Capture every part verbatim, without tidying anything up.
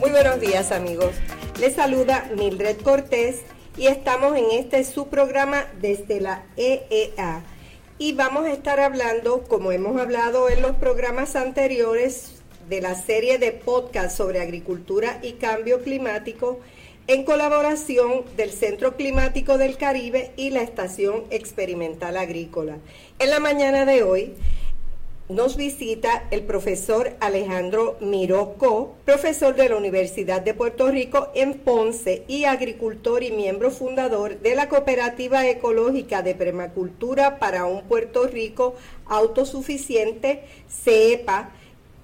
Muy buenos días, amigos. Les saluda Mildred Cortés y estamos en este subprograma desde la E E A. Y vamos a estar hablando, como hemos hablado en los programas anteriores, de la serie de podcast sobre agricultura y cambio climático en colaboración del Centro Climático del Caribe y la Estación Experimental Agrícola. En la mañana de hoy nos visita el profesor Alejandro Miroco, profesor de la Universidad de Puerto Rico en Ponce y agricultor y miembro fundador de la Cooperativa Ecológica de Permacultura para un Puerto Rico Autosuficiente, CEPA.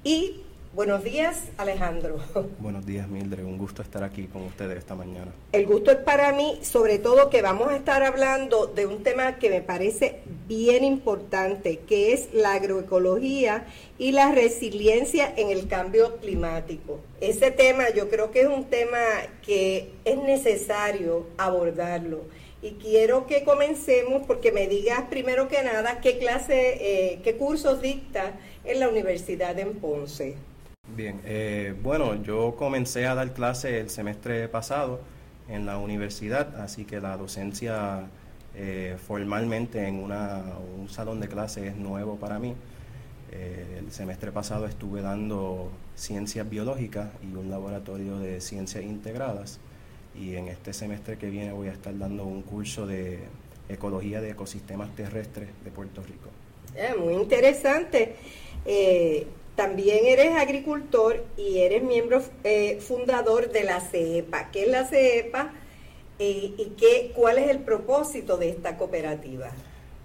Y buenos días, Alejandro. Buenos días, Mildred. Un gusto estar aquí con ustedes esta mañana. El gusto es para mí, sobre todo que vamos a estar hablando de un tema que me parece bien importante, que es la agroecología y la resiliencia en el cambio climático. Ese tema yo creo que es un tema que es necesario abordarlo. Y quiero que comencemos porque me digas primero que nada qué clase, eh, qué cursos dictas en la Universidad en Ponce. Bien, eh, bueno, yo comencé a dar clase el semestre pasado en la universidad, así que la docencia eh, formalmente en una, un salón de clase es nuevo para mí. Eh, el semestre pasado estuve dando ciencias biológicas y un laboratorio de ciencias integradas. Y en este semestre que viene voy a estar dando un curso de ecología de ecosistemas terrestres de Puerto Rico. Eh, muy interesante. Eh, también eres agricultor y eres miembro eh, fundador de la CEPA. ¿Qué es la CEPA eh, y qué, cuál es el propósito de esta cooperativa?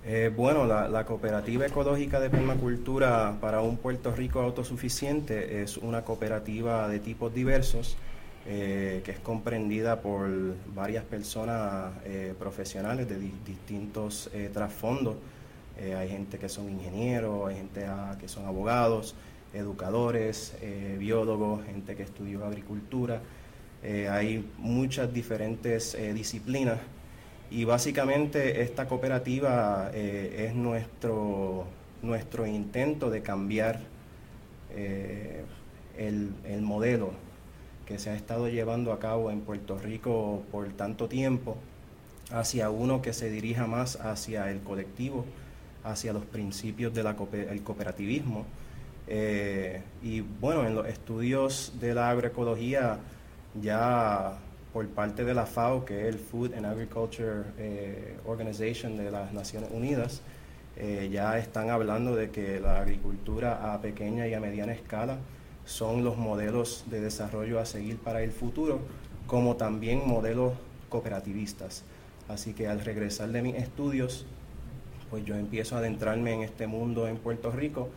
Eh, bueno, la, la Cooperativa Ecológica de Permacultura para un Puerto Rico Autosuficiente es una cooperativa de tipos diversos, Eh, que es comprendida por varias personas eh, profesionales de di- distintos eh, trasfondos. Eh, hay gente que son ingenieros, hay gente ah, que son abogados, educadores, eh, biólogos, gente que estudió agricultura. Eh, hay muchas diferentes eh, disciplinas y básicamente esta cooperativa eh, es nuestro, nuestro intento de cambiar eh, el, el modelo que se ha estado llevando a cabo en Puerto Rico por tanto tiempo, hacia uno que se dirija más hacia el colectivo, hacia los principios del cooperativismo. Eh, y bueno, en los estudios de la agroecología, ya por parte de la FAO, que es el Food and Agriculture eh, Organization de las Naciones Unidas, eh, ya están hablando de que la agricultura a pequeña y a mediana escala son los modelos de desarrollo a seguir para el futuro, como también modelos cooperativistas. Así que al regresar de mis estudios, pues yo empiezo a adentrarme en este mundo en Puerto Rico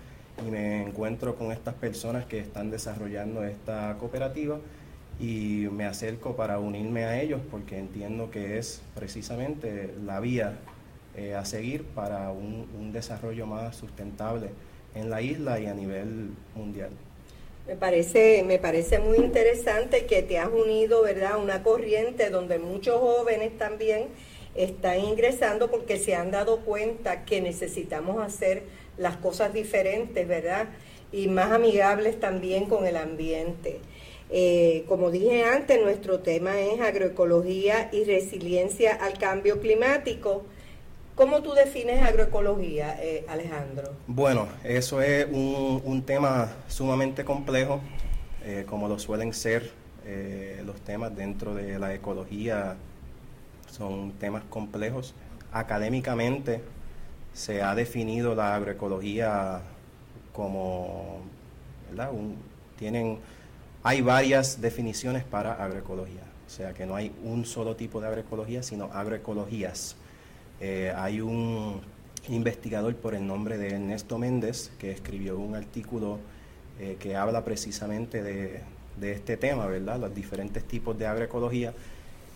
y me encuentro con estas personas que están desarrollando esta cooperativa y me acerco para unirme a ellos porque entiendo que es precisamente la vía eh, a seguir para un, un desarrollo más sustentable en la isla y a nivel mundial. Me parece, me parece muy interesante que te has unido, ¿verdad?, a una corriente donde muchos jóvenes también están ingresando porque se han dado cuenta que necesitamos hacer las cosas diferentes, ¿verdad?, y más amigables también con el ambiente. Eh, como dije antes, nuestro tema es agroecología y resiliencia al cambio climático. ¿Cómo tú defines agroecología, eh, Alejandro? Bueno, eso es un, un tema sumamente complejo, eh, como lo suelen ser eh, los temas dentro de la ecología, son temas complejos. Académicamente se ha definido la agroecología como, ¿verdad? Un, tienen, hay varias definiciones para agroecología, o sea que no hay un solo tipo de agroecología, sino agroecologías. Eh, hay un investigador por el nombre de Ernesto Méndez que escribió un artículo eh, que habla precisamente de, de este tema, ¿verdad? Los diferentes tipos de agroecología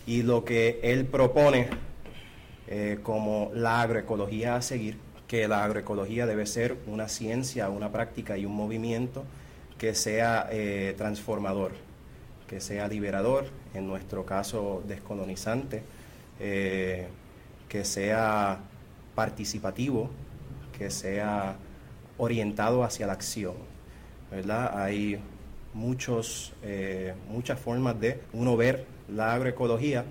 y lo que él propone eh, como la agroecología a seguir, que la agroecología debe ser una ciencia, una práctica y un movimiento que sea eh, transformador, que sea liberador, en nuestro caso descolonizante, eh, que sea participativo, que sea orientado hacia la acción, ¿verdad? Hay muchos, eh, muchas formas de uno ver la agroecología.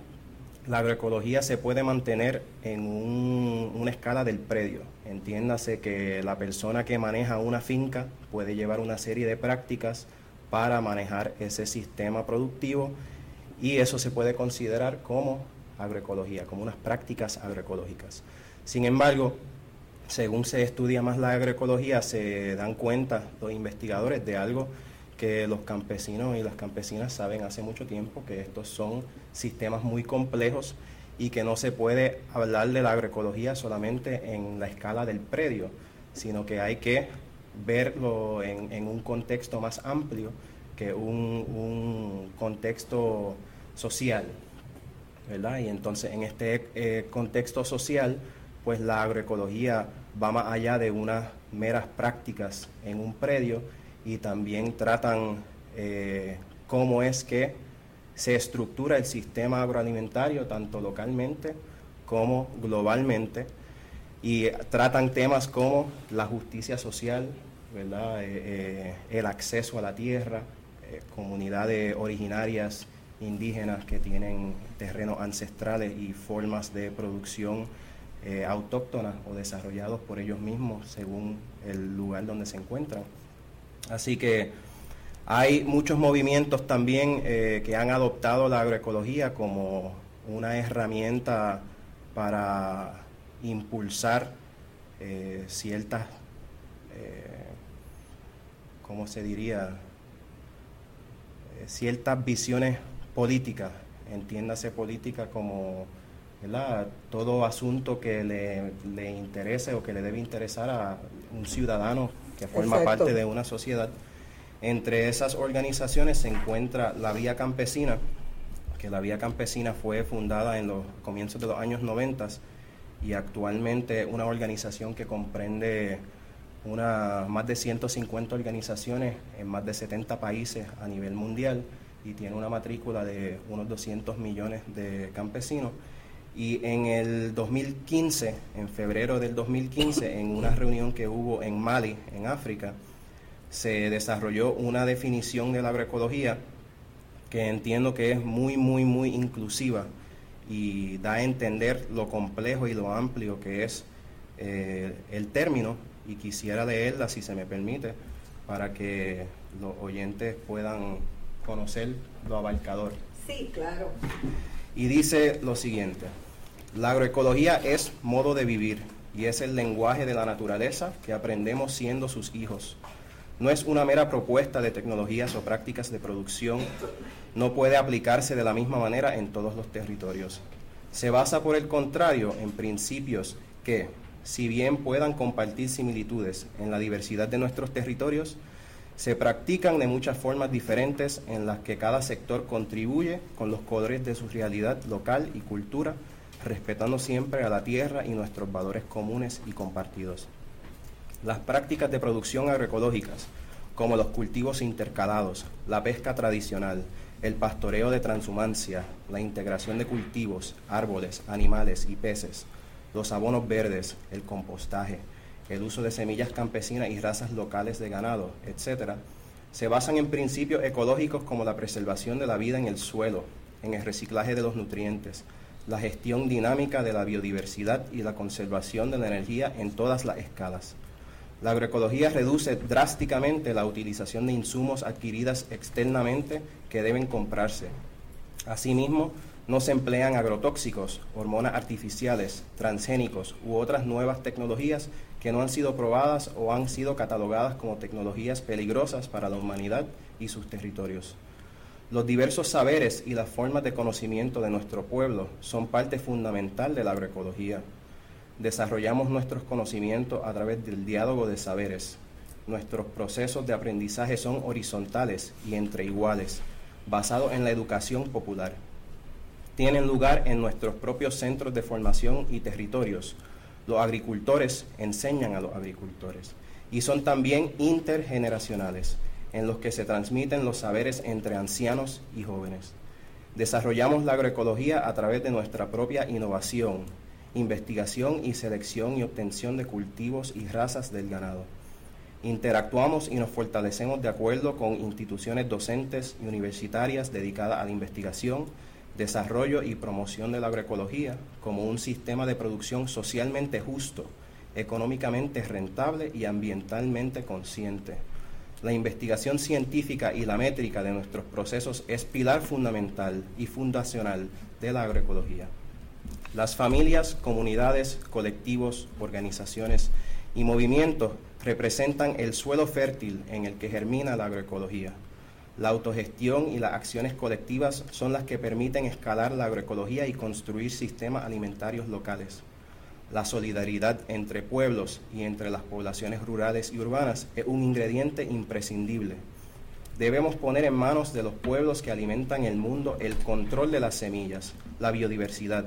La agroecología se puede mantener en un, una escala del predio. Entiéndase que la persona que maneja una finca puede llevar una serie de prácticas para manejar ese sistema productivo, y eso se puede considerar como agroecología, como unas prácticas agroecológicas. Sin embargo, según se estudia más la agroecología, se dan cuenta los investigadores de algo que los campesinos y las campesinas saben hace mucho tiempo, que estos son sistemas muy complejos y que no se puede hablar de la agroecología solamente en la escala del predio, sino que hay que verlo en, en un contexto más amplio, que un, un contexto social, ¿verdad? Y entonces en este eh, contexto social, pues la agroecología va más allá de unas meras prácticas en un predio, y también tratan eh, cómo es que se estructura el sistema agroalimentario, tanto localmente como globalmente, y tratan temas como la justicia social, ¿verdad? Eh, eh, el acceso a la tierra, eh, comunidades originarias indígenas que tienen terrenos ancestrales y formas de producción eh, autóctonas o desarrollados por ellos mismos según el lugar donde se encuentran. Así que hay muchos movimientos también eh, que han adoptado la agroecología como una herramienta para impulsar eh, ciertas, eh, ¿cómo se diría?, eh, ciertas visiones políticas, entiéndase política como, ¿verdad?, todo asunto que le, le interese o que le debe interesar a un ciudadano que forma Exacto. parte de una sociedad. Entre esas organizaciones se encuentra la Vía Campesina, que la Vía Campesina fue fundada en los comienzos de los años noventa y actualmente una organización que comprende una, más de ciento cincuenta organizaciones en más de setenta países a nivel mundial, y tiene una matrícula de unos doscientos millones de campesinos. Y en el dos mil quince, en febrero del dos mil quince, en una reunión que hubo en Mali, en África, se desarrolló una definición de la agroecología que entiendo que es muy, muy, muy inclusiva y da a entender lo complejo y lo amplio que es eh, el término, y quisiera leerla, si se me permite, para que los oyentes puedan conocer lo abarcador. Sí, claro. Y dice lo siguiente: la agroecología es modo de vivir y es el lenguaje de la naturaleza que aprendemos siendo sus hijos. No es una mera propuesta de tecnologías o prácticas de producción. No puede aplicarse de la misma manera en todos los territorios. Se basa, por el contrario, en principios que, si bien puedan compartir similitudes en la diversidad de nuestros territorios, se practican de muchas formas diferentes en las que cada sector contribuye con los colores de su realidad local y cultura, respetando siempre a la tierra y nuestros valores comunes y compartidos. Las prácticas de producción agroecológicas, como los cultivos intercalados, la pesca tradicional, el pastoreo de transhumancia, la integración de cultivos, árboles, animales y peces, los abonos verdes, el compostaje, el uso de semillas campesinas y razas locales de ganado, etcétera, se basan en principios ecológicos como la preservación de la vida en el suelo, en el reciclaje de los nutrientes, la gestión dinámica de la biodiversidad y la conservación de la energía en todas las escalas. La agroecología reduce drásticamente la utilización de insumos adquiridos externamente que deben comprarse. Asimismo, no se emplean agrotóxicos, hormonas artificiales, transgénicos u otras nuevas tecnologías que no han sido probadas o han sido catalogadas como tecnologías peligrosas para la humanidad y sus territorios. Los diversos saberes y las formas de conocimiento de nuestro pueblo son parte fundamental de la agroecología. Desarrollamos nuestros conocimientos a través del diálogo de saberes. Nuestros procesos de aprendizaje son horizontales y entre iguales, basados en la educación popular. Tienen lugar en nuestros propios centros de formación y territorios. Los agricultores enseñan a los agricultores y son también intergeneracionales, en los que se transmiten los saberes entre ancianos y jóvenes. Desarrollamos la agroecología a través de nuestra propia innovación, investigación y selección y obtención de cultivos y razas del ganado. Interactuamos y nos fortalecemos de acuerdo con instituciones docentes y universitarias dedicadas a la investigación, desarrollo y promoción de la agroecología como un sistema de producción socialmente justo, económicamente rentable y ambientalmente consciente. La investigación científica y la métrica de nuestros procesos es pilar fundamental y fundacional de la agroecología. Las familias, comunidades, colectivos, organizaciones y movimientos representan el suelo fértil en el que germina la agroecología. La autogestión y las acciones colectivas son las que permiten escalar la agroecología y construir sistemas alimentarios locales. La solidaridad entre pueblos y entre las poblaciones rurales y urbanas es un ingrediente imprescindible. Debemos poner en manos de los pueblos que alimentan el mundo el control de las semillas, la biodiversidad,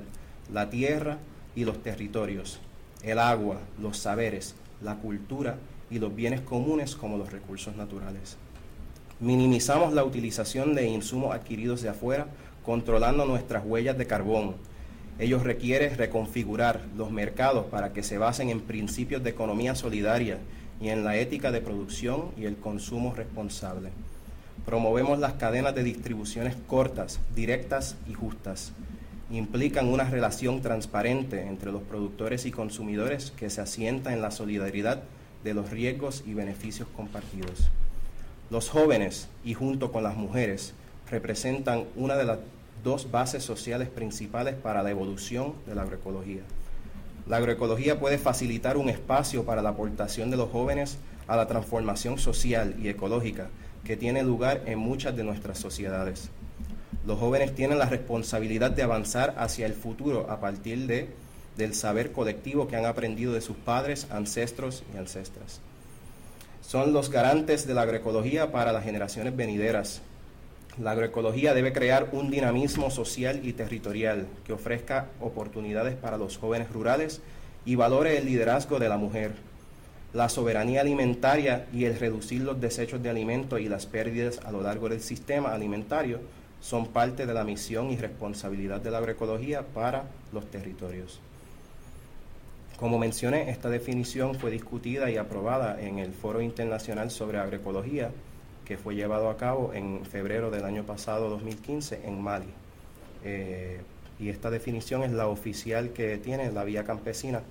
la tierra y los territorios, el agua, los saberes, la cultura y los bienes comunes como los recursos naturales. Minimizamos la utilización de insumos adquiridos de afuera, controlando nuestras huellas de carbón. Ello requiere reconfigurar los mercados para que se basen en principios de economía solidaria y en la ética de producción y el consumo responsable. Promovemos las cadenas de distribuciones cortas, directas y justas. Implican una relación transparente entre los productores y consumidores que se asienta en la solidaridad de los riesgos y beneficios compartidos. Los jóvenes, y junto con las mujeres, representan una de las dos bases sociales principales para la evolución de la agroecología. La agroecología puede facilitar un espacio para la aportación de los jóvenes a la transformación social y ecológica que tiene lugar en muchas de nuestras sociedades. Los jóvenes tienen la responsabilidad de avanzar hacia el futuro a partir de, del saber colectivo que han aprendido de sus padres, ancestros y ancestras. Son los garantes de la agroecología para las generaciones venideras. La agroecología debe crear un dinamismo social y territorial que ofrezca oportunidades para los jóvenes rurales y valore el liderazgo de la mujer, la soberanía alimentaria y el reducir los desechos de alimentos y las pérdidas a lo largo del sistema alimentario son parte de la misión y responsabilidad de la agroecología para los territorios. Como mencioné, esta definición fue discutida y aprobada en el Foro Internacional sobre Agroecología, que fue llevado a cabo en febrero del año pasado, dos mil quince, en Mali. Eh, y esta definición es la oficial que tiene la Vía Campesina,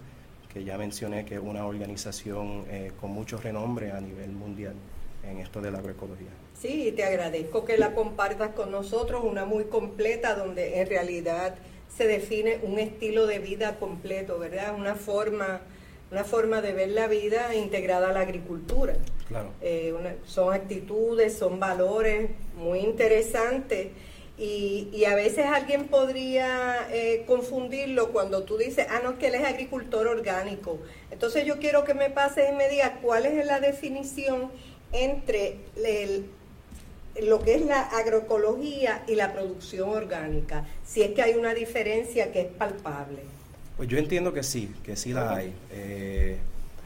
que ya mencioné que es una organización eh, con mucho renombre a nivel mundial en esto de la agroecología. Sí, te agradezco que la compartas con nosotros, una muy completa, donde en realidad se define un estilo de vida completo, ¿verdad? Una forma... una forma de ver la vida integrada a la agricultura. Claro. Eh, una, son actitudes, son valores muy interesantes y, y a veces alguien podría eh, confundirlo cuando tú dices, ah, no, que él es agricultor orgánico. Entonces yo quiero que me pases y me digas cuál es la definición entre el, lo que es la agroecología y la producción orgánica, si es que hay una diferencia que es palpable. Pues yo entiendo que sí, que sí la hay. Eh,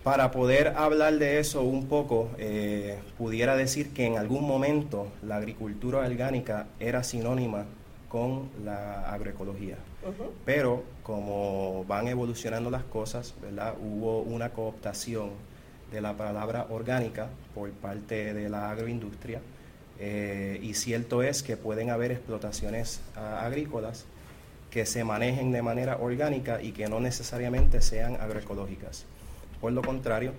para poder hablar de eso un poco, eh, pudiera decir que en algún momento la agricultura orgánica era sinónima con la agroecología. Uh-huh. Pero como van evolucionando las cosas, ¿verdad? Hubo una cooptación de la palabra orgánica por parte de la agroindustria eh, y cierto es que pueden haber explotaciones a, agrícolas que se manejen de manera orgánica y que no necesariamente sean agroecológicas. Por lo contrario,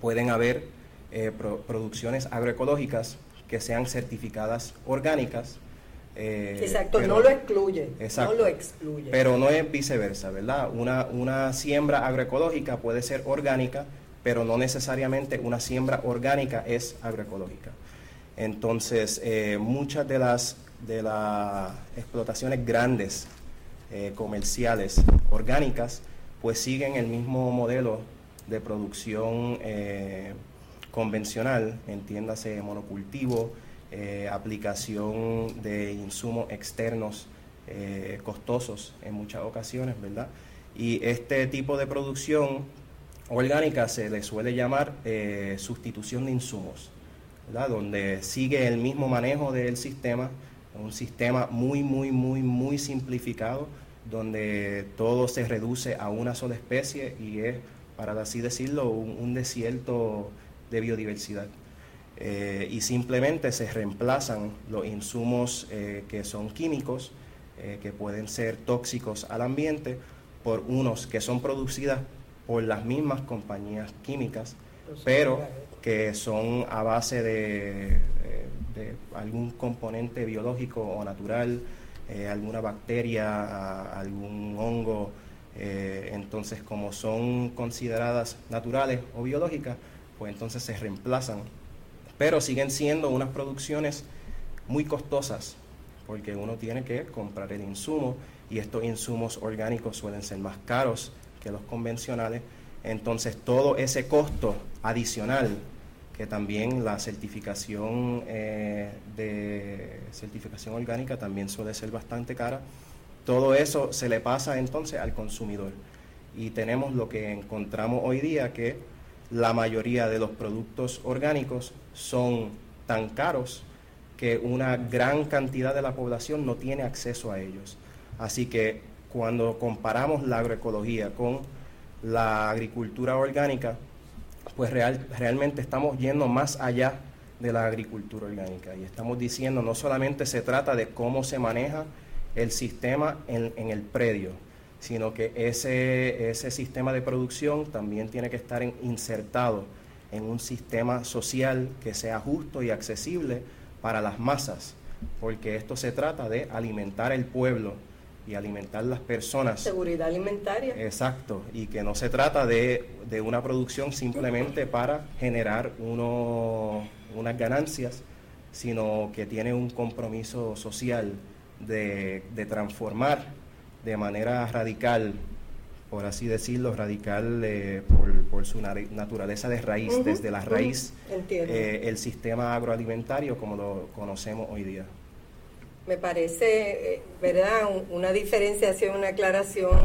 pueden haber eh, pro- producciones agroecológicas que sean certificadas orgánicas. Eh, exacto, pero, no lo excluye, exacto, no lo excluye. Pero no es viceversa, ¿verdad? Una, una siembra agroecológica puede ser orgánica, pero no necesariamente una siembra orgánica es agroecológica. Entonces, eh, muchas de las, de las explotaciones grandes, Eh, comerciales orgánicas, pues siguen el mismo modelo de producción eh, convencional, entiéndase monocultivo, eh, aplicación de insumos externos eh, costosos en muchas ocasiones, ¿verdad? Y este tipo de producción orgánica se le suele llamar eh, sustitución de insumos, ¿verdad? Donde sigue el mismo manejo del sistema, un sistema muy, muy, muy, muy simplificado, donde todo se reduce a una sola especie y es, para así decirlo, un, un desierto de biodiversidad. Eh, y simplemente se reemplazan los insumos eh, que son químicos, eh, que pueden ser tóxicos al ambiente, por unos que son producidas por las mismas compañías químicas, pero que son a base de, de algún componente biológico o natural, eh, alguna bacteria, algún hongo. Eh, entonces, como son consideradas naturales o biológicas, pues entonces se reemplazan, pero siguen siendo unas producciones muy costosas, porque uno tiene que comprar el insumo, y estos insumos orgánicos suelen ser más caros que los convencionales. Entonces, todo ese costo adicional, que también la certificación eh, de certificación orgánica también suele ser bastante cara, todo eso se le pasa entonces al consumidor. Y tenemos lo que encontramos hoy día, que la mayoría de los productos orgánicos son tan caros que una gran cantidad de la población no tiene acceso a ellos. Así que cuando comparamos la agroecología con la agricultura orgánica, pues real, realmente estamos yendo más allá de la agricultura orgánica, y estamos diciendo no solamente se trata de cómo se maneja el sistema en, en el predio, sino que ese, ese sistema de producción también tiene que estar en, insertado en un sistema social que sea justo y accesible para las masas, porque esto se trata de alimentar el pueblo y alimentar las personas. Seguridad alimentaria. Exacto, y que no se trata de, de una producción simplemente para generar uno, unas ganancias, sino que tiene un compromiso social de, de transformar de manera radical, por así decirlo, radical eh, por, por su naturaleza de raíz, uh-huh, desde la raíz, uh-huh, eh, el sistema agroalimentario como lo conocemos hoy día. Me parece, ¿verdad?, una diferenciación, una aclaración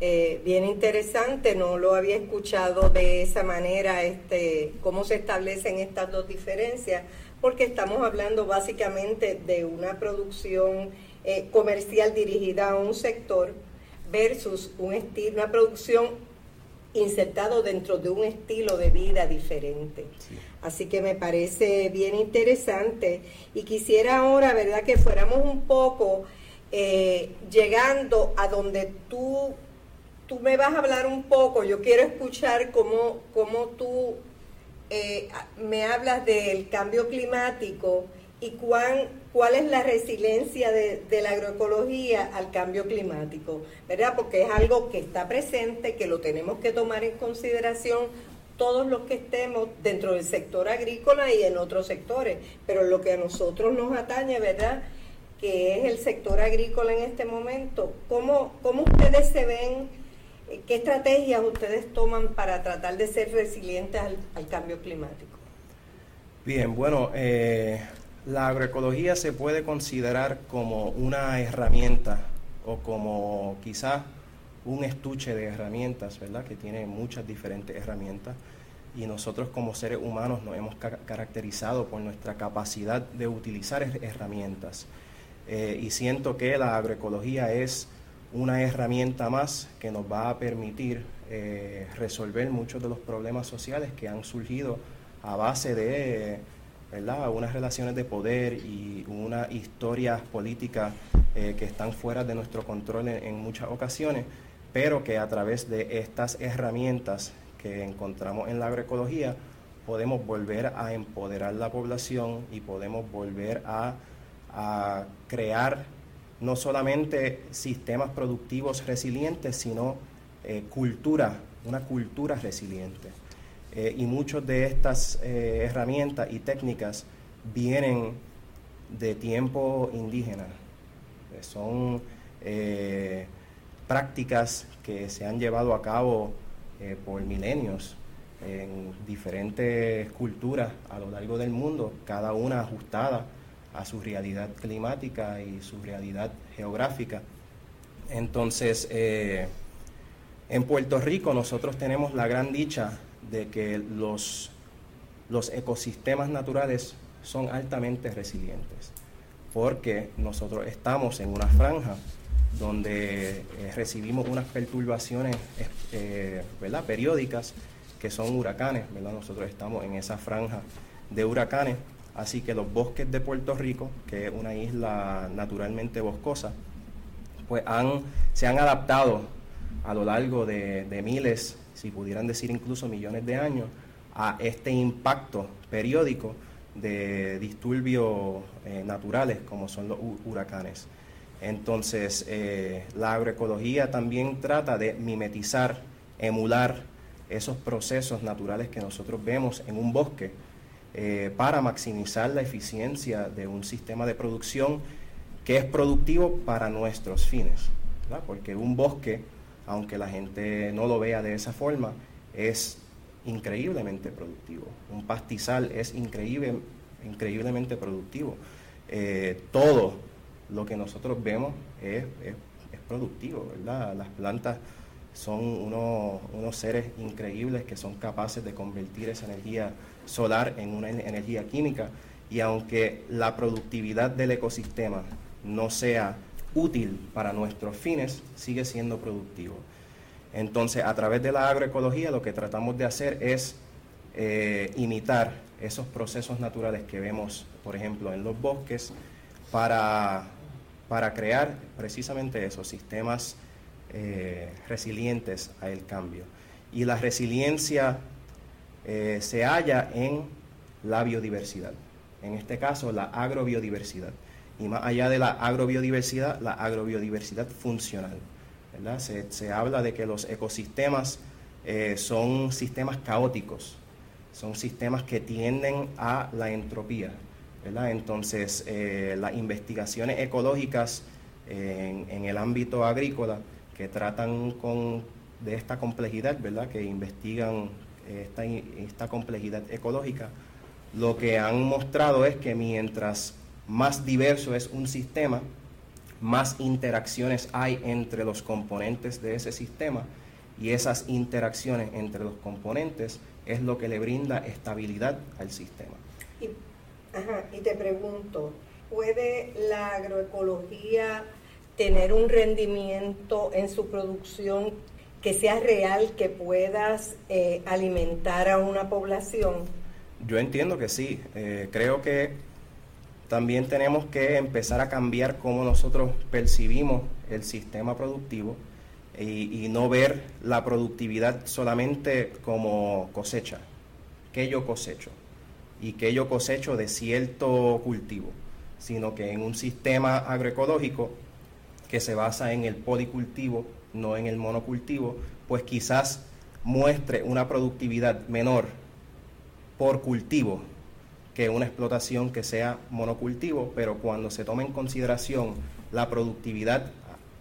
eh, bien interesante. No lo había escuchado de esa manera, este, cómo se establecen estas dos diferencias, porque estamos hablando básicamente de una producción eh, comercial dirigida a un sector versus un estilo, una producción insertada dentro de un estilo de vida diferente. Sí. Así que me parece bien interesante, y quisiera ahora, ¿verdad?, que fuéramos un poco eh, llegando a donde tú, tú me vas a hablar un poco. Yo quiero escuchar cómo, cómo tú eh, me hablas del cambio climático y cuán, cuál es la resiliencia de, de la agroecología al cambio climático, ¿verdad? Porque es algo que está presente, que lo tenemos que tomar en consideración todos los que estemos dentro del sector agrícola y en otros sectores, pero lo que a nosotros nos atañe, ¿verdad?, que es el sector agrícola en este momento. ¿Cómo, cómo ustedes se ven, qué estrategias ustedes toman para tratar de ser resilientes al, al cambio climático? Bien, bueno, eh, la agroecología se puede considerar como una herramienta, o como quizás un estuche de herramientas, ¿verdad?, que tiene muchas diferentes herramientas, y nosotros como seres humanos nos hemos ca- caracterizado por nuestra capacidad de utilizar herramientas. Eh, y siento que la agroecología es una herramienta más que nos va a permitir eh, resolver muchos de los problemas sociales que han surgido a base de, ¿verdad?, unas relaciones de poder y unas historias políticas eh, que están fuera de nuestro control en, en muchas ocasiones, pero que a través de estas herramientas que encontramos en la agroecología podemos volver a empoderar la población y podemos volver a, a crear no solamente sistemas productivos resilientes, sino eh, cultura, una cultura resiliente. Eh, y muchas de estas eh, herramientas y técnicas vienen de tiempo indígena, eh, son... Eh, prácticas que se han llevado a cabo eh, por milenios en diferentes culturas a lo largo del mundo, cada una ajustada a su realidad climática y su realidad geográfica. Entonces, eh, en Puerto Rico nosotros tenemos la gran dicha de que los, los ecosistemas naturales son altamente resilientes, porque nosotros estamos en una franja donde eh, recibimos unas perturbaciones eh, ¿verdad? periódicas que son huracanes, ¿verdad? Nosotros estamos en esa franja de huracanes, así que los bosques de Puerto Rico, que es una isla naturalmente boscosa, pues han, se han adaptado a lo largo de, de miles, si pudieran decir incluso millones de años, a este impacto periódico de disturbios eh, naturales como son los huracanes. Entonces, eh, la agroecología también trata de mimetizar, emular esos procesos naturales que nosotros vemos en un bosque eh, para maximizar la eficiencia de un sistema de producción que es productivo para nuestros fines, ¿verdad? Porque un bosque, aunque la gente no lo vea de esa forma, es increíblemente productivo. Un pastizal es increíble, increíblemente productivo. Eh, todo lo que nosotros vemos es, es, es productivo, ¿verdad? Las plantas son unos, unos seres increíbles que son capaces de convertir esa energía solar en una energía química, y aunque la productividad del ecosistema no sea útil para nuestros fines, sigue siendo productivo. Entonces, a través de la agroecología, lo que tratamos de hacer es eh, imitar esos procesos naturales que vemos, por ejemplo, en los bosques, para, para crear precisamente esos sistemas eh, resilientes al cambio. Y la resiliencia eh, se halla en la biodiversidad, en este caso la agrobiodiversidad. Y más allá de la agrobiodiversidad, la agrobiodiversidad funcional, ¿verdad? Se, se habla de que los ecosistemas eh, son sistemas caóticos, son sistemas que tienden a la entropía, ¿verdad? Entonces, eh, las investigaciones ecológicas eh, en, en el ámbito agrícola que tratan con, de esta complejidad, ¿verdad? Que investigan esta, esta complejidad ecológica, lo que han mostrado es que mientras más diverso es un sistema, más interacciones hay entre los componentes de ese sistema, y esas interacciones entre los componentes es lo que le brinda estabilidad al sistema. Y, ajá, y te pregunto, ¿puede la agroecología tener un rendimiento en su producción que sea real, que puedas eh, alimentar a una población? Yo entiendo que sí, eh, creo que también tenemos que empezar a cambiar cómo nosotros percibimos el sistema productivo y, y no ver la productividad solamente como cosecha, que yo cosecho y que yo cosecho de cierto cultivo, sino que en un sistema agroecológico que se basa en el policultivo, no en el monocultivo, pues quizás muestre una productividad menor por cultivo que una explotación que sea monocultivo, pero cuando se toma en consideración la productividad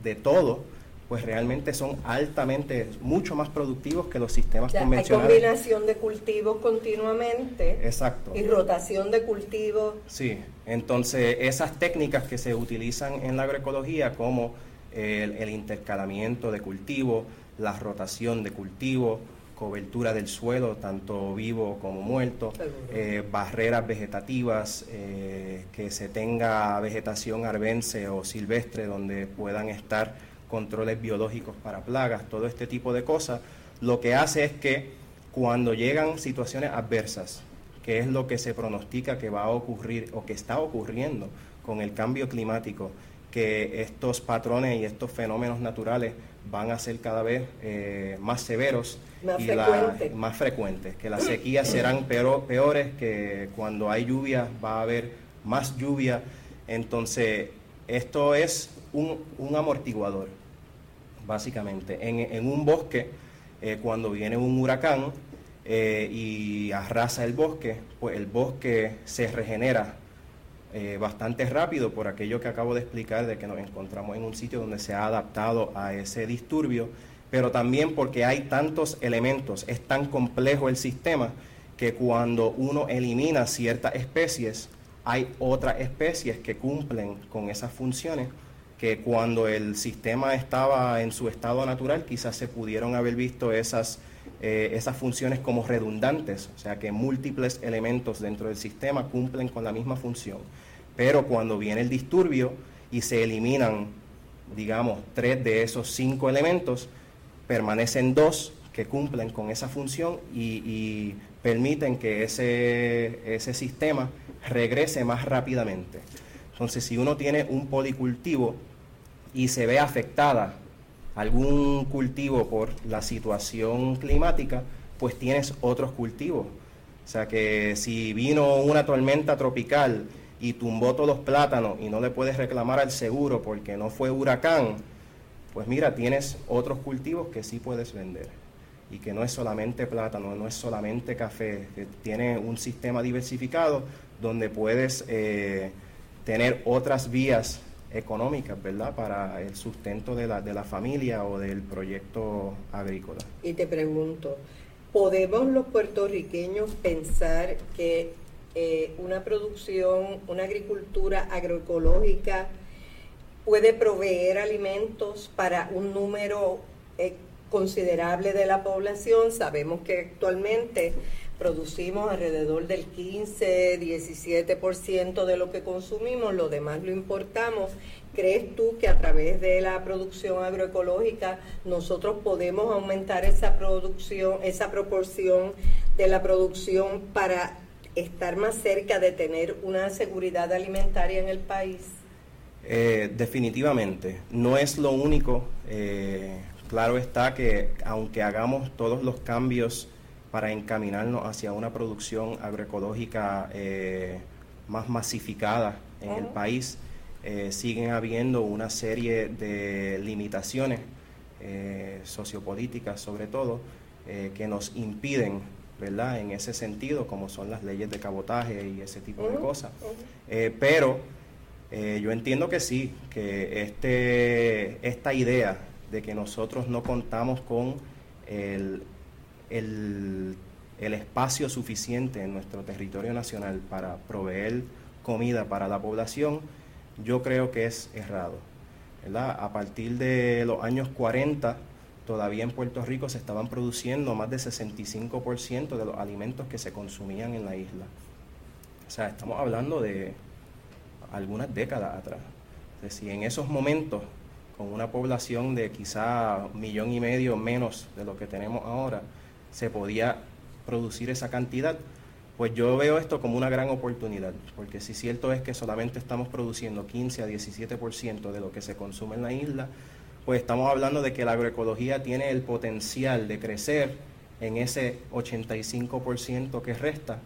de todo, pues realmente son altamente, mucho más productivos que los sistemas ya, convencionales. Hay combinación de cultivos continuamente. Exacto. Y rotación de cultivos. Sí, entonces esas técnicas que se utilizan en la agroecología, como el, el intercalamiento de cultivos, la rotación de cultivos, cobertura del suelo, tanto vivo como muerto, eh, barreras vegetativas, eh, que se tenga vegetación arbense o silvestre donde puedan estar controles biológicos para plagas, todo este tipo de cosas, lo que hace es que cuando llegan situaciones adversas, que es lo que se pronostica que va a ocurrir o que está ocurriendo con el cambio climático, que estos patrones y estos fenómenos naturales van a ser cada vez eh, más severos más y frecuente. la, más frecuentes, que las sequías serán peor, peores, que cuando hay lluvia va a haber más lluvia. Entonces, esto es un, un amortiguador, básicamente. En, en un bosque, eh, cuando viene un huracán eh, y arrasa el bosque, pues el bosque se regenera Eh, bastante rápido por aquello que acabo de explicar, de que nos encontramos en un sitio donde se ha adaptado a ese disturbio, pero también porque hay tantos elementos, es tan complejo el sistema que cuando uno elimina ciertas especies, hay otras especies que cumplen con esas funciones que cuando el sistema estaba en su estado natural, quizás se pudieron haber visto esas Eh, esas funciones como redundantes, o sea que múltiples elementos dentro del sistema cumplen con la misma función, pero cuando viene el disturbio y se eliminan digamos, tres de esos cinco elementos, permanecen dos que cumplen con esa función y, y permiten que ese, ese sistema regrese más rápidamente. Entonces, si uno tiene un policultivo y se ve afectada algún cultivo por la situación climática, pues tienes otros cultivos. O sea que si vino una tormenta tropical y tumbó todos los plátanos y no le puedes reclamar al seguro porque no fue huracán, pues mira, tienes otros cultivos que sí puedes vender y que no es solamente plátano, no es solamente café, que tiene un sistema diversificado donde puedes eh, tener otras vías económicas, ¿verdad?, para el sustento de la, de la familia o del proyecto agrícola. Y te pregunto, ¿podemos los puertorriqueños pensar que eh, una producción, una agricultura agroecológica puede proveer alimentos para un número eh, considerable de la población? Sabemos que actualmente producimos alrededor del quince, diecisiete por ciento de lo que consumimos, lo demás lo importamos. ¿Crees tú que a través de la producción agroecológica nosotros podemos aumentar esa producción, esa proporción de la producción para estar más cerca de tener una seguridad alimentaria en el país? Eh, definitivamente, no es lo único. Eh, claro está que aunque hagamos todos los cambios para encaminarnos hacia una producción agroecológica eh, más masificada en el país, eh, siguen habiendo una serie de limitaciones eh, sociopolíticas, sobre todo, eh, que nos impiden, ¿verdad?, en ese sentido, como son las leyes de cabotaje y ese tipo de cosas. Eh, pero eh, yo entiendo que sí, que este, esta idea de que nosotros no contamos con el... El, el espacio suficiente en nuestro territorio nacional para proveer comida para la población, yo creo que es errado, ¿verdad? A partir de los años cuarenta, todavía en Puerto Rico se estaban produciendo más de sesenta y cinco por ciento de los alimentos que se consumían en la isla. O sea, estamos hablando de algunas décadas atrás. Es decir, en esos momentos, con una población de quizá un millón y medio menos de lo que tenemos ahora, se podía producir esa cantidad, pues yo veo esto como una gran oportunidad, porque si cierto es que solamente estamos produciendo quince a diecisiete por ciento de lo que se consume en la isla, pues estamos hablando de que la agroecología tiene el potencial de crecer en ese ochenta y cinco por ciento que resta,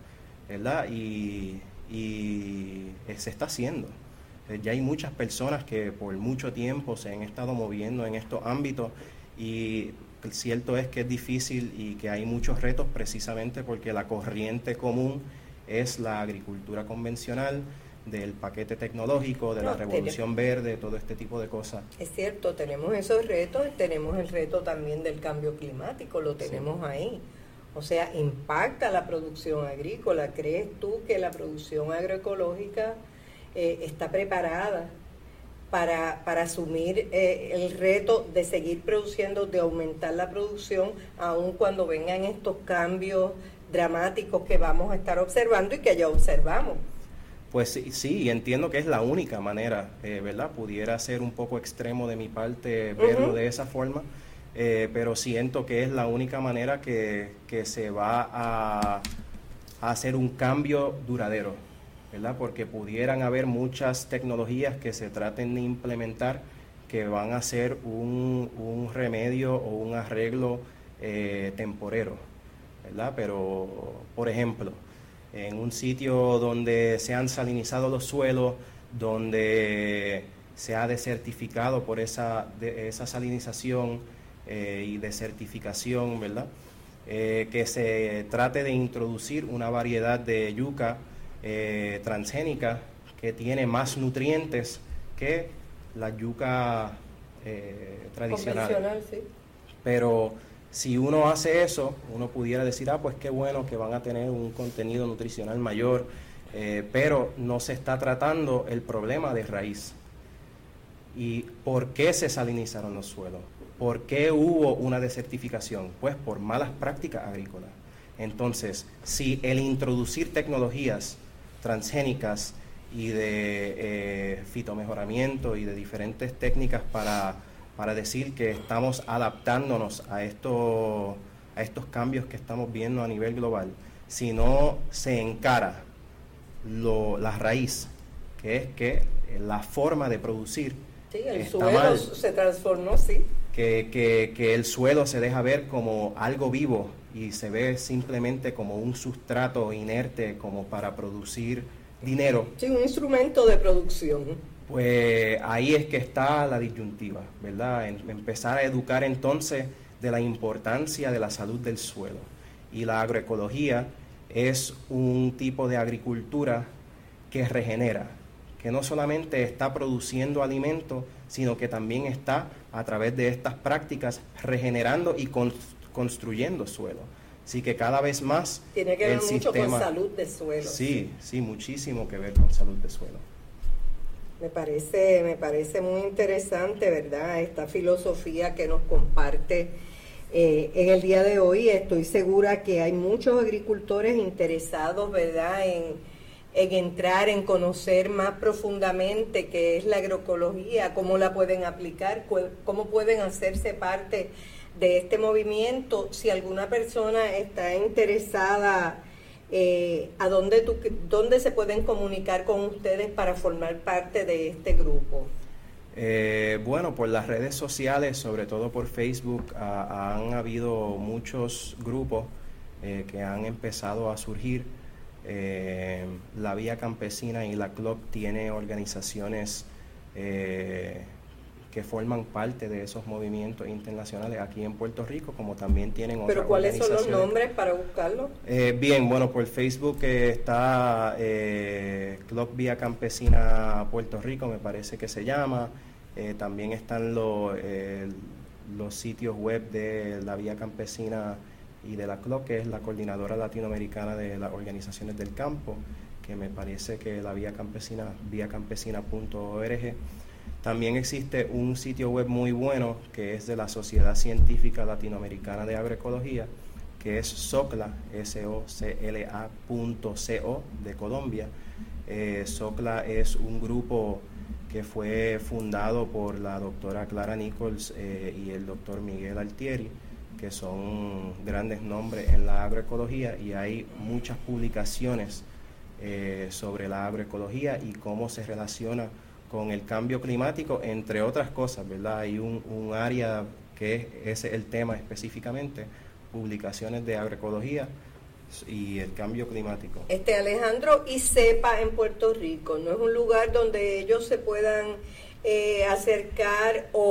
¿verdad? Y, y se está haciendo. Ya hay muchas personas que por mucho tiempo se han estado moviendo en estos ámbitos y cierto es que es difícil y que hay muchos retos precisamente porque la corriente común es la agricultura convencional, del paquete tecnológico, de no, la revolución tenemos, verde, todo este tipo de cosas. Es cierto, tenemos esos retos, tenemos el reto también del cambio climático, lo tenemos sí. ahí. O sea, impacta la producción agrícola. ¿Crees tú que la producción agroecológica eh, está preparada Para, para asumir eh, el reto de seguir produciendo, de aumentar la producción, aun cuando vengan estos cambios dramáticos que vamos a estar observando y que ya observamos? Pues sí, sí, entiendo que es la única manera, eh, ¿verdad? Pudiera ser un poco extremo de mi parte verlo uh-huh. de esa forma, eh, pero siento que es la única manera que, que se va a, a hacer un cambio duradero, ¿verdad? Porque pudieran haber muchas tecnologías que se traten de implementar que van a ser un, un remedio o un arreglo eh, temporero, ¿verdad? Pero, por ejemplo, en un sitio donde se han salinizado los suelos, donde se ha desertificado por esa, de, esa salinización eh, y desertificación, ¿verdad? Eh, que se trate de introducir una variedad de yuca Eh, transgénica que tiene más nutrientes que la yuca eh, tradicional. Convencional, sí. Pero si uno hace eso, uno pudiera decir, ah, pues qué bueno que van a tener un contenido nutricional mayor, eh, pero no se está tratando el problema de raíz. ¿Y por qué se salinizaron los suelos? ¿Por qué hubo una desertificación? Pues por malas prácticas agrícolas. Entonces, si el introducir tecnologías transgénicas y de eh, fitomejoramiento y de diferentes técnicas para, para decir que estamos adaptándonos a estos, a estos cambios que estamos viendo a nivel global, si no se encara lo, la raíz, que es que la forma de producir sí, el está suelo mal, se transformó, sí. Que, que, que el suelo se deja ver como algo vivo y se ve simplemente como un sustrato inerte como para producir dinero. Sí, un instrumento de producción. Pues ahí es que está la disyuntiva, ¿verdad? Empezar a educar entonces de la importancia de la salud del suelo. Y la agroecología es un tipo de agricultura que regenera, que no solamente está produciendo alimentos, sino que también está, a través de estas prácticas, regenerando y construyendo suelo. Así que cada vez más tiene que ver mucho con salud de suelo. Sí, sí, muchísimo que ver con salud de suelo. Me parece, me parece muy interesante, ¿verdad? Esta filosofía que nos comparte eh, en el día de hoy. Estoy segura que hay muchos agricultores interesados, ¿verdad?, en... en entrar, en conocer más profundamente qué es la agroecología, cómo la pueden aplicar, cómo pueden hacerse parte de este movimiento. Si alguna persona está interesada, eh, a dónde, tú, dónde se pueden comunicar con ustedes para formar parte de este grupo. Eh, bueno, por las redes sociales, sobre todo por Facebook, ah, han habido muchos grupos eh, que han empezado a surgir. Eh, la Vía Campesina y la C L O C tiene organizaciones eh, que forman parte de esos movimientos internacionales aquí en Puerto Rico, como también tienen otras organizaciones. ¿Pero cuáles son los nombres para buscarlos? Eh, bien, bueno, por Facebook eh, está eh, C L O C Vía Campesina Puerto Rico, me parece que se llama. Eh, también están lo, eh, los sitios web de la Vía Campesina y de la C L O C, que es la Coordinadora Latinoamericana de las Organizaciones del Campo, que me parece que la Vía Campesina, vía campesina punto org. También existe un sitio web muy bueno, que es de la Sociedad Científica Latinoamericana de Agroecología, que es SOCLA, S O C L A punto co, de Colombia. Eh, SOCLA es un grupo que fue fundado por la doctora Clara Nichols eh, y el doctor Miguel Altieri, que son grandes nombres en la agroecología, y hay muchas publicaciones eh, sobre la agroecología y cómo se relaciona con el cambio climático, entre otras cosas, ¿verdad? Hay un, un área que es, ese es el tema específicamente, publicaciones de agroecología y el cambio climático. Este Alejandro, y Zeta en Puerto Rico, ¿no es un lugar donde ellos se puedan Eh, acercar o,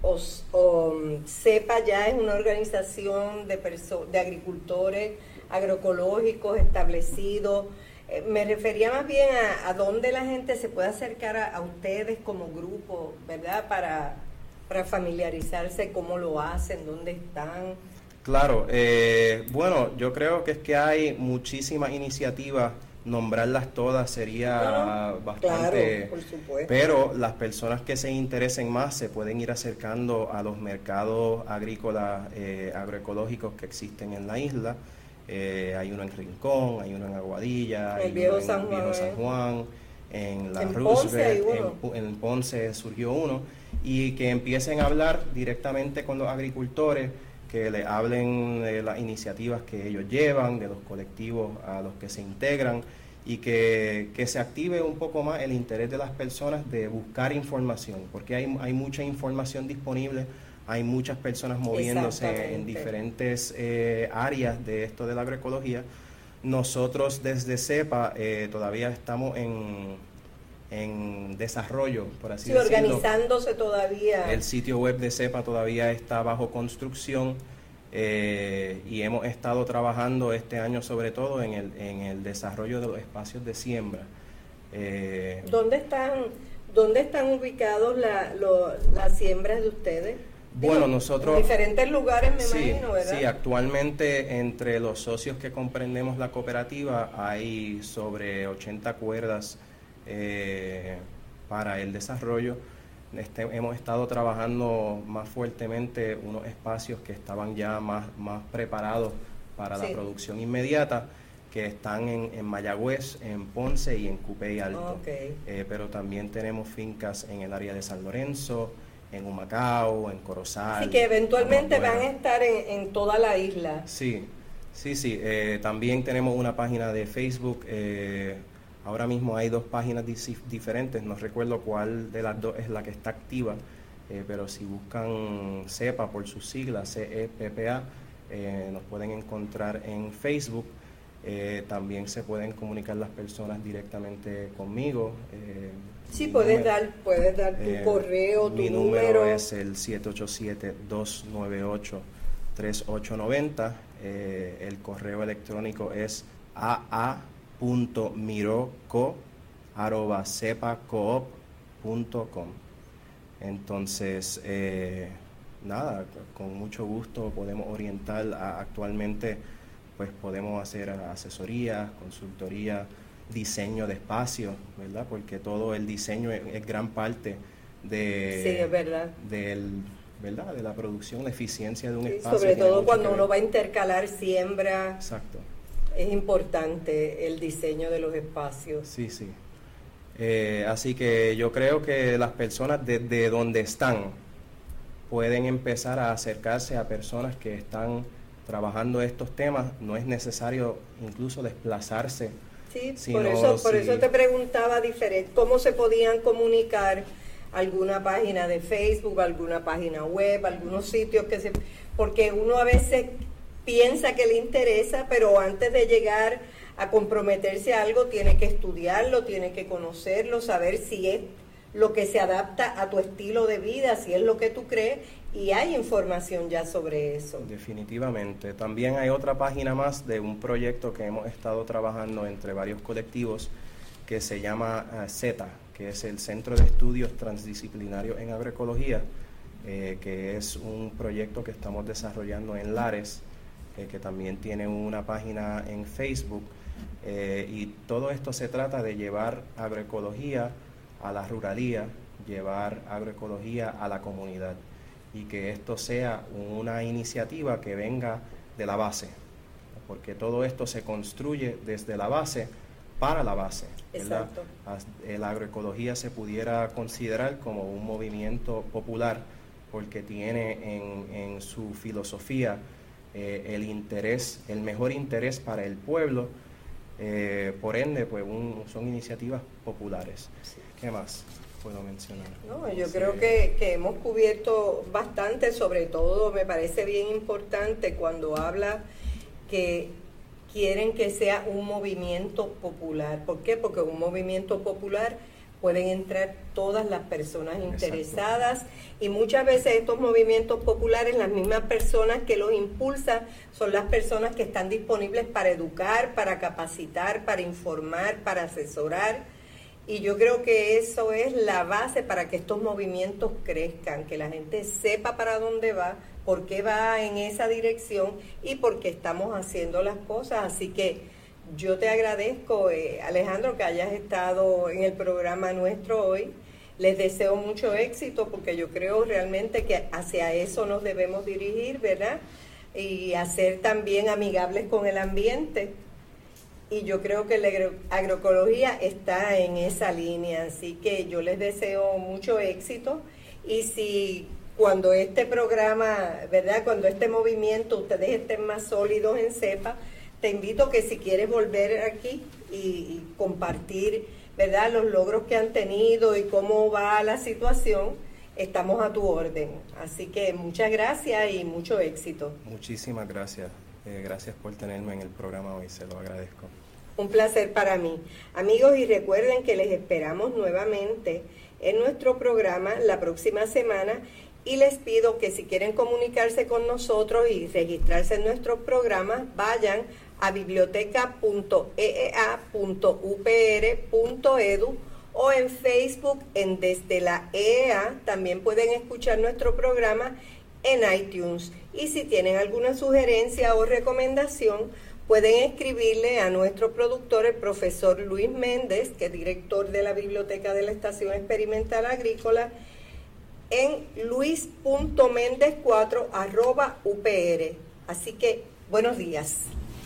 o, o, o Zeta ya es una organización de, perso- de agricultores agroecológicos establecidos? Eh, me refería más bien a, a dónde la gente se puede acercar a, a ustedes como grupo, ¿verdad? Para, para familiarizarse, cómo lo hacen, dónde están. Claro, eh, bueno, yo creo que es que hay muchísimas iniciativas. Nombrarlas todas sería no, bastante, claro, pero las personas que se interesen más se pueden ir acercando a los mercados agrícolas eh, agroecológicos que existen en la isla. Eh, hay uno en Rincón, hay uno en Aguadilla, el Viejo San Juan, Viejo San Juan, en la en Roosevelt, Ponce en, en Ponce surgió uno, y que empiecen a hablar directamente con los agricultores, que le hablen de las iniciativas que ellos llevan, de los colectivos a los que se integran, y que, que se active un poco más el interés de las personas de buscar información, porque hay, hay mucha información disponible, hay muchas personas moviéndose en diferentes eh, áreas de esto de la agroecología. Nosotros desde Zeta eh, todavía estamos en... en desarrollo, por así sí, decirlo. Organizándose todavía. El sitio web de Zeta todavía está bajo construcción eh, y hemos estado trabajando este año sobre todo en el, en el desarrollo de los espacios de siembra. Eh, ¿Dónde están, dónde están ubicados la, lo, las siembras de ustedes? Bueno, Digo, nosotros... En diferentes lugares, me sí, imagino, ¿verdad? Sí, actualmente entre los socios que comprendemos la cooperativa hay sobre ochenta cuerdas Eh, para el desarrollo. Este, hemos estado trabajando más fuertemente unos espacios que estaban ya más, más preparados para sí. la producción inmediata, que están en, en Mayagüez, en Ponce y en Cupey Alto. Okay. Eh, pero también tenemos fincas en el área de San Lorenzo, en Humacao, en Corozal. Así que eventualmente van a estar en, en toda la isla. Sí, sí, sí. Eh, también tenemos una página de Facebook. Eh, ahora mismo hay dos páginas dis- diferentes. No recuerdo cuál de las dos es la que está activa, eh, pero si buscan CEPA por sus siglas, C E P P A, eh, nos pueden encontrar en Facebook. Eh, también se pueden comunicar las personas directamente conmigo. Eh, sí, puedes número, dar puedes dar tu eh, correo, tu mi número. Mi número es el siete ocho siete, dos nueve ocho, tres ocho nueve cero. Eh, el correo electrónico es a a punto miroco arroba cepacoop punto com. Entonces, eh, nada, con mucho gusto podemos orientar a, actualmente. Pues podemos hacer asesoría, consultoría, diseño de espacios, ¿verdad? Porque todo el diseño es, es gran parte de, sí, es verdad. Del, ¿verdad? De la producción, la eficiencia de un sí, espacio. Sobre todo cuando uno va a intercalar siembra. Exacto. Es importante el diseño de los espacios. Sí, sí. Eh, así que yo creo que las personas desde donde están pueden empezar a acercarse a personas que están trabajando estos temas. No es necesario incluso desplazarse. Sí, sino por eso, por si... eso te preguntaba diferente, ¿cómo se podían comunicar? ¿Alguna página de Facebook, alguna página web, algunos sitios que se...? Porque uno a veces piensa que le interesa, pero antes de llegar a comprometerse a algo, tiene que estudiarlo, tiene que conocerlo, saber si es lo que se adapta a tu estilo de vida, si es lo que tú crees, y hay información ya sobre eso. Definitivamente. También hay otra página más de un proyecto que hemos estado trabajando entre varios colectivos que se llama uh, Zeta, que es el Centro de Estudios Transdisciplinarios en Agroecología, eh, que es un proyecto que estamos desarrollando en Lares, eh, que también tiene una página en Facebook, eh, y todo esto se trata de llevar agroecología a la ruralía, llevar agroecología a la comunidad, y que esto sea una iniciativa que venga de la base, porque todo esto se construye desde la base para la base. Exacto. La agroecología se pudiera considerar como un movimiento popular porque tiene en, en su filosofía eh, el interés, el mejor interés para el pueblo. Eh, por ende, pues un, son iniciativas populares. Sí. ¿Qué más puedo mencionar? No, yo sí. creo que, que hemos cubierto bastante, sobre todo me parece bien importante cuando habla que quieren que sea un movimiento popular. ¿Por qué? Porque un movimiento popular pueden entrar todas las personas interesadas. Exacto. Y muchas veces estos movimientos populares, las mismas personas que los impulsan, son las personas que están disponibles para educar, para capacitar, para informar, para asesorar. Y yo creo que eso es la base para que estos movimientos crezcan, que la gente sepa para dónde va, por qué va en esa dirección y por qué estamos haciendo las cosas. Así que yo te agradezco, eh, Alejandro, que hayas estado en el programa nuestro hoy. Les deseo mucho éxito porque yo creo realmente que hacia eso nos debemos dirigir, ¿verdad? Y hacer también amigables con el ambiente. Y yo creo que la agro- agroecología está en esa línea, así que yo les deseo mucho éxito. Y si cuando este programa, ¿verdad? Cuando este movimiento, ustedes estén más sólidos en cepa, te invito que si quieres volver aquí y, y compartir, ¿verdad?, los logros que han tenido y cómo va la situación, estamos a tu orden. Así que muchas gracias y mucho éxito. Muchísimas gracias. Eh, gracias por tenerme en el programa hoy, se lo agradezco. Un placer para mí. Amigos, y recuerden que les esperamos nuevamente en nuestro programa la próxima semana. Y les pido que si quieren comunicarse con nosotros y registrarse en nuestros programas, vayan a biblioteca punto e e a punto u p r punto e d u o en Facebook en Desde la E E A. También pueden escuchar nuestro programa en iTunes. Y si tienen alguna sugerencia o recomendación, pueden escribirle a nuestro productor, el profesor Luis Méndez, que es director de la Biblioteca de la Estación Experimental Agrícola, en luis punto méndez cuatro arroba u p r. Así que, buenos días.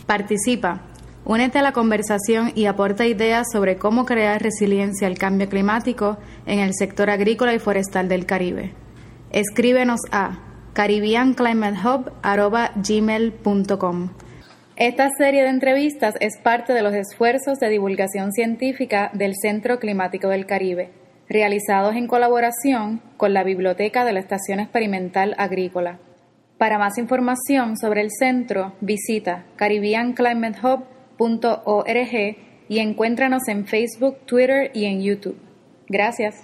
Participa. Únete a la conversación y aporta ideas sobre cómo crear resiliencia al cambio climático en el sector agrícola y forestal del Caribe. Escríbenos a caribbean climate hub arroba gmail punto com. Esta serie de entrevistas es parte de los esfuerzos de divulgación científica del Centro Climático del Caribe, realizados en colaboración con la Biblioteca de la Estación Experimental Agrícola. Para más información sobre el centro, visita caribbean climate hub punto org y encuéntranos en Facebook, Twitter y en YouTube. Gracias.